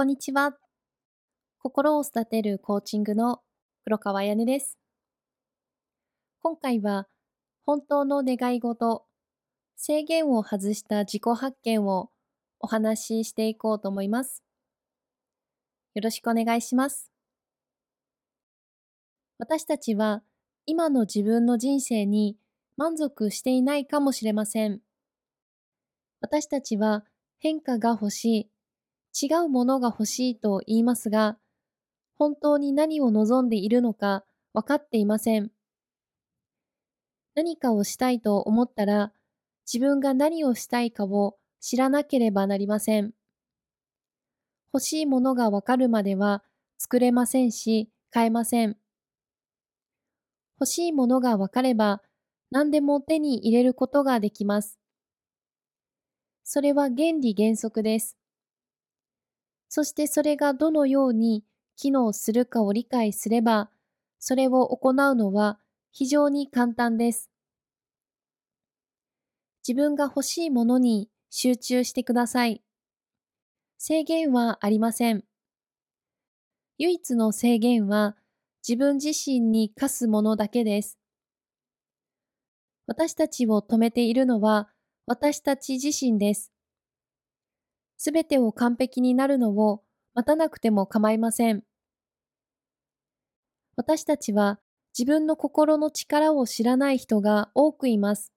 こんにちは。心を育てるコーチングの黒川彩音です。今回は本当の願い事、制限を外した自己発見をお話ししていこうと思います。よろしくお願いします。私たちは今の自分の人生に満足していないかもしれません。私たちは変化が欲しい、違うものが欲しいと言いますが、本当に何を望んでいるのか分かっていません。何かをしたいと思ったら、自分が何をしたいかを知らなければなりません。欲しいものが分かるまでは作れませんし、買えません。欲しいものが分かれば、何でも手に入れることができます。それは原理原則です。そしてそれがどのように機能するかを理解すれば、それを行うのは非常に簡単です。自分が欲しいものに集中してください。制限はありません。唯一の制限は自分自身に課すものだけです。私たちを止めているのは私たち自身です。すべてを完璧になるのを待たなくても構いません。私たちは自分の心の力を知らない人が多くいます。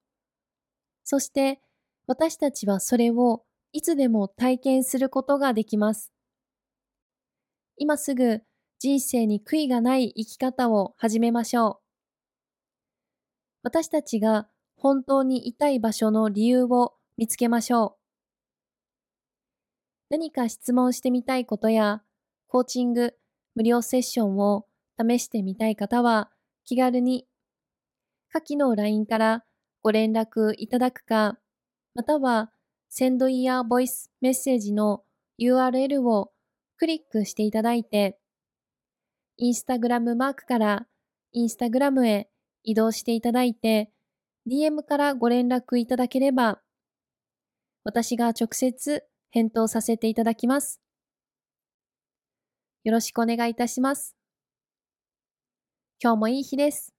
そして私たちはそれをいつでも体験することができます。今すぐ人生に悔いがない生き方を始めましょう。私たちが本当にいたい場所の理由を見つけましょう。何か質問してみたいことや、コーチング、無料セッションを試してみたい方は、気軽に下記の LINE からご連絡いただくか、またはセンドイヤーボイスメッセージの URL をクリックしていただいて、インスタグラムマークからインスタグラムへ移動していただいて、DM からご連絡いただければ、私が直接返答させていただきます。よろしくお願いいたします。今日もいい日です。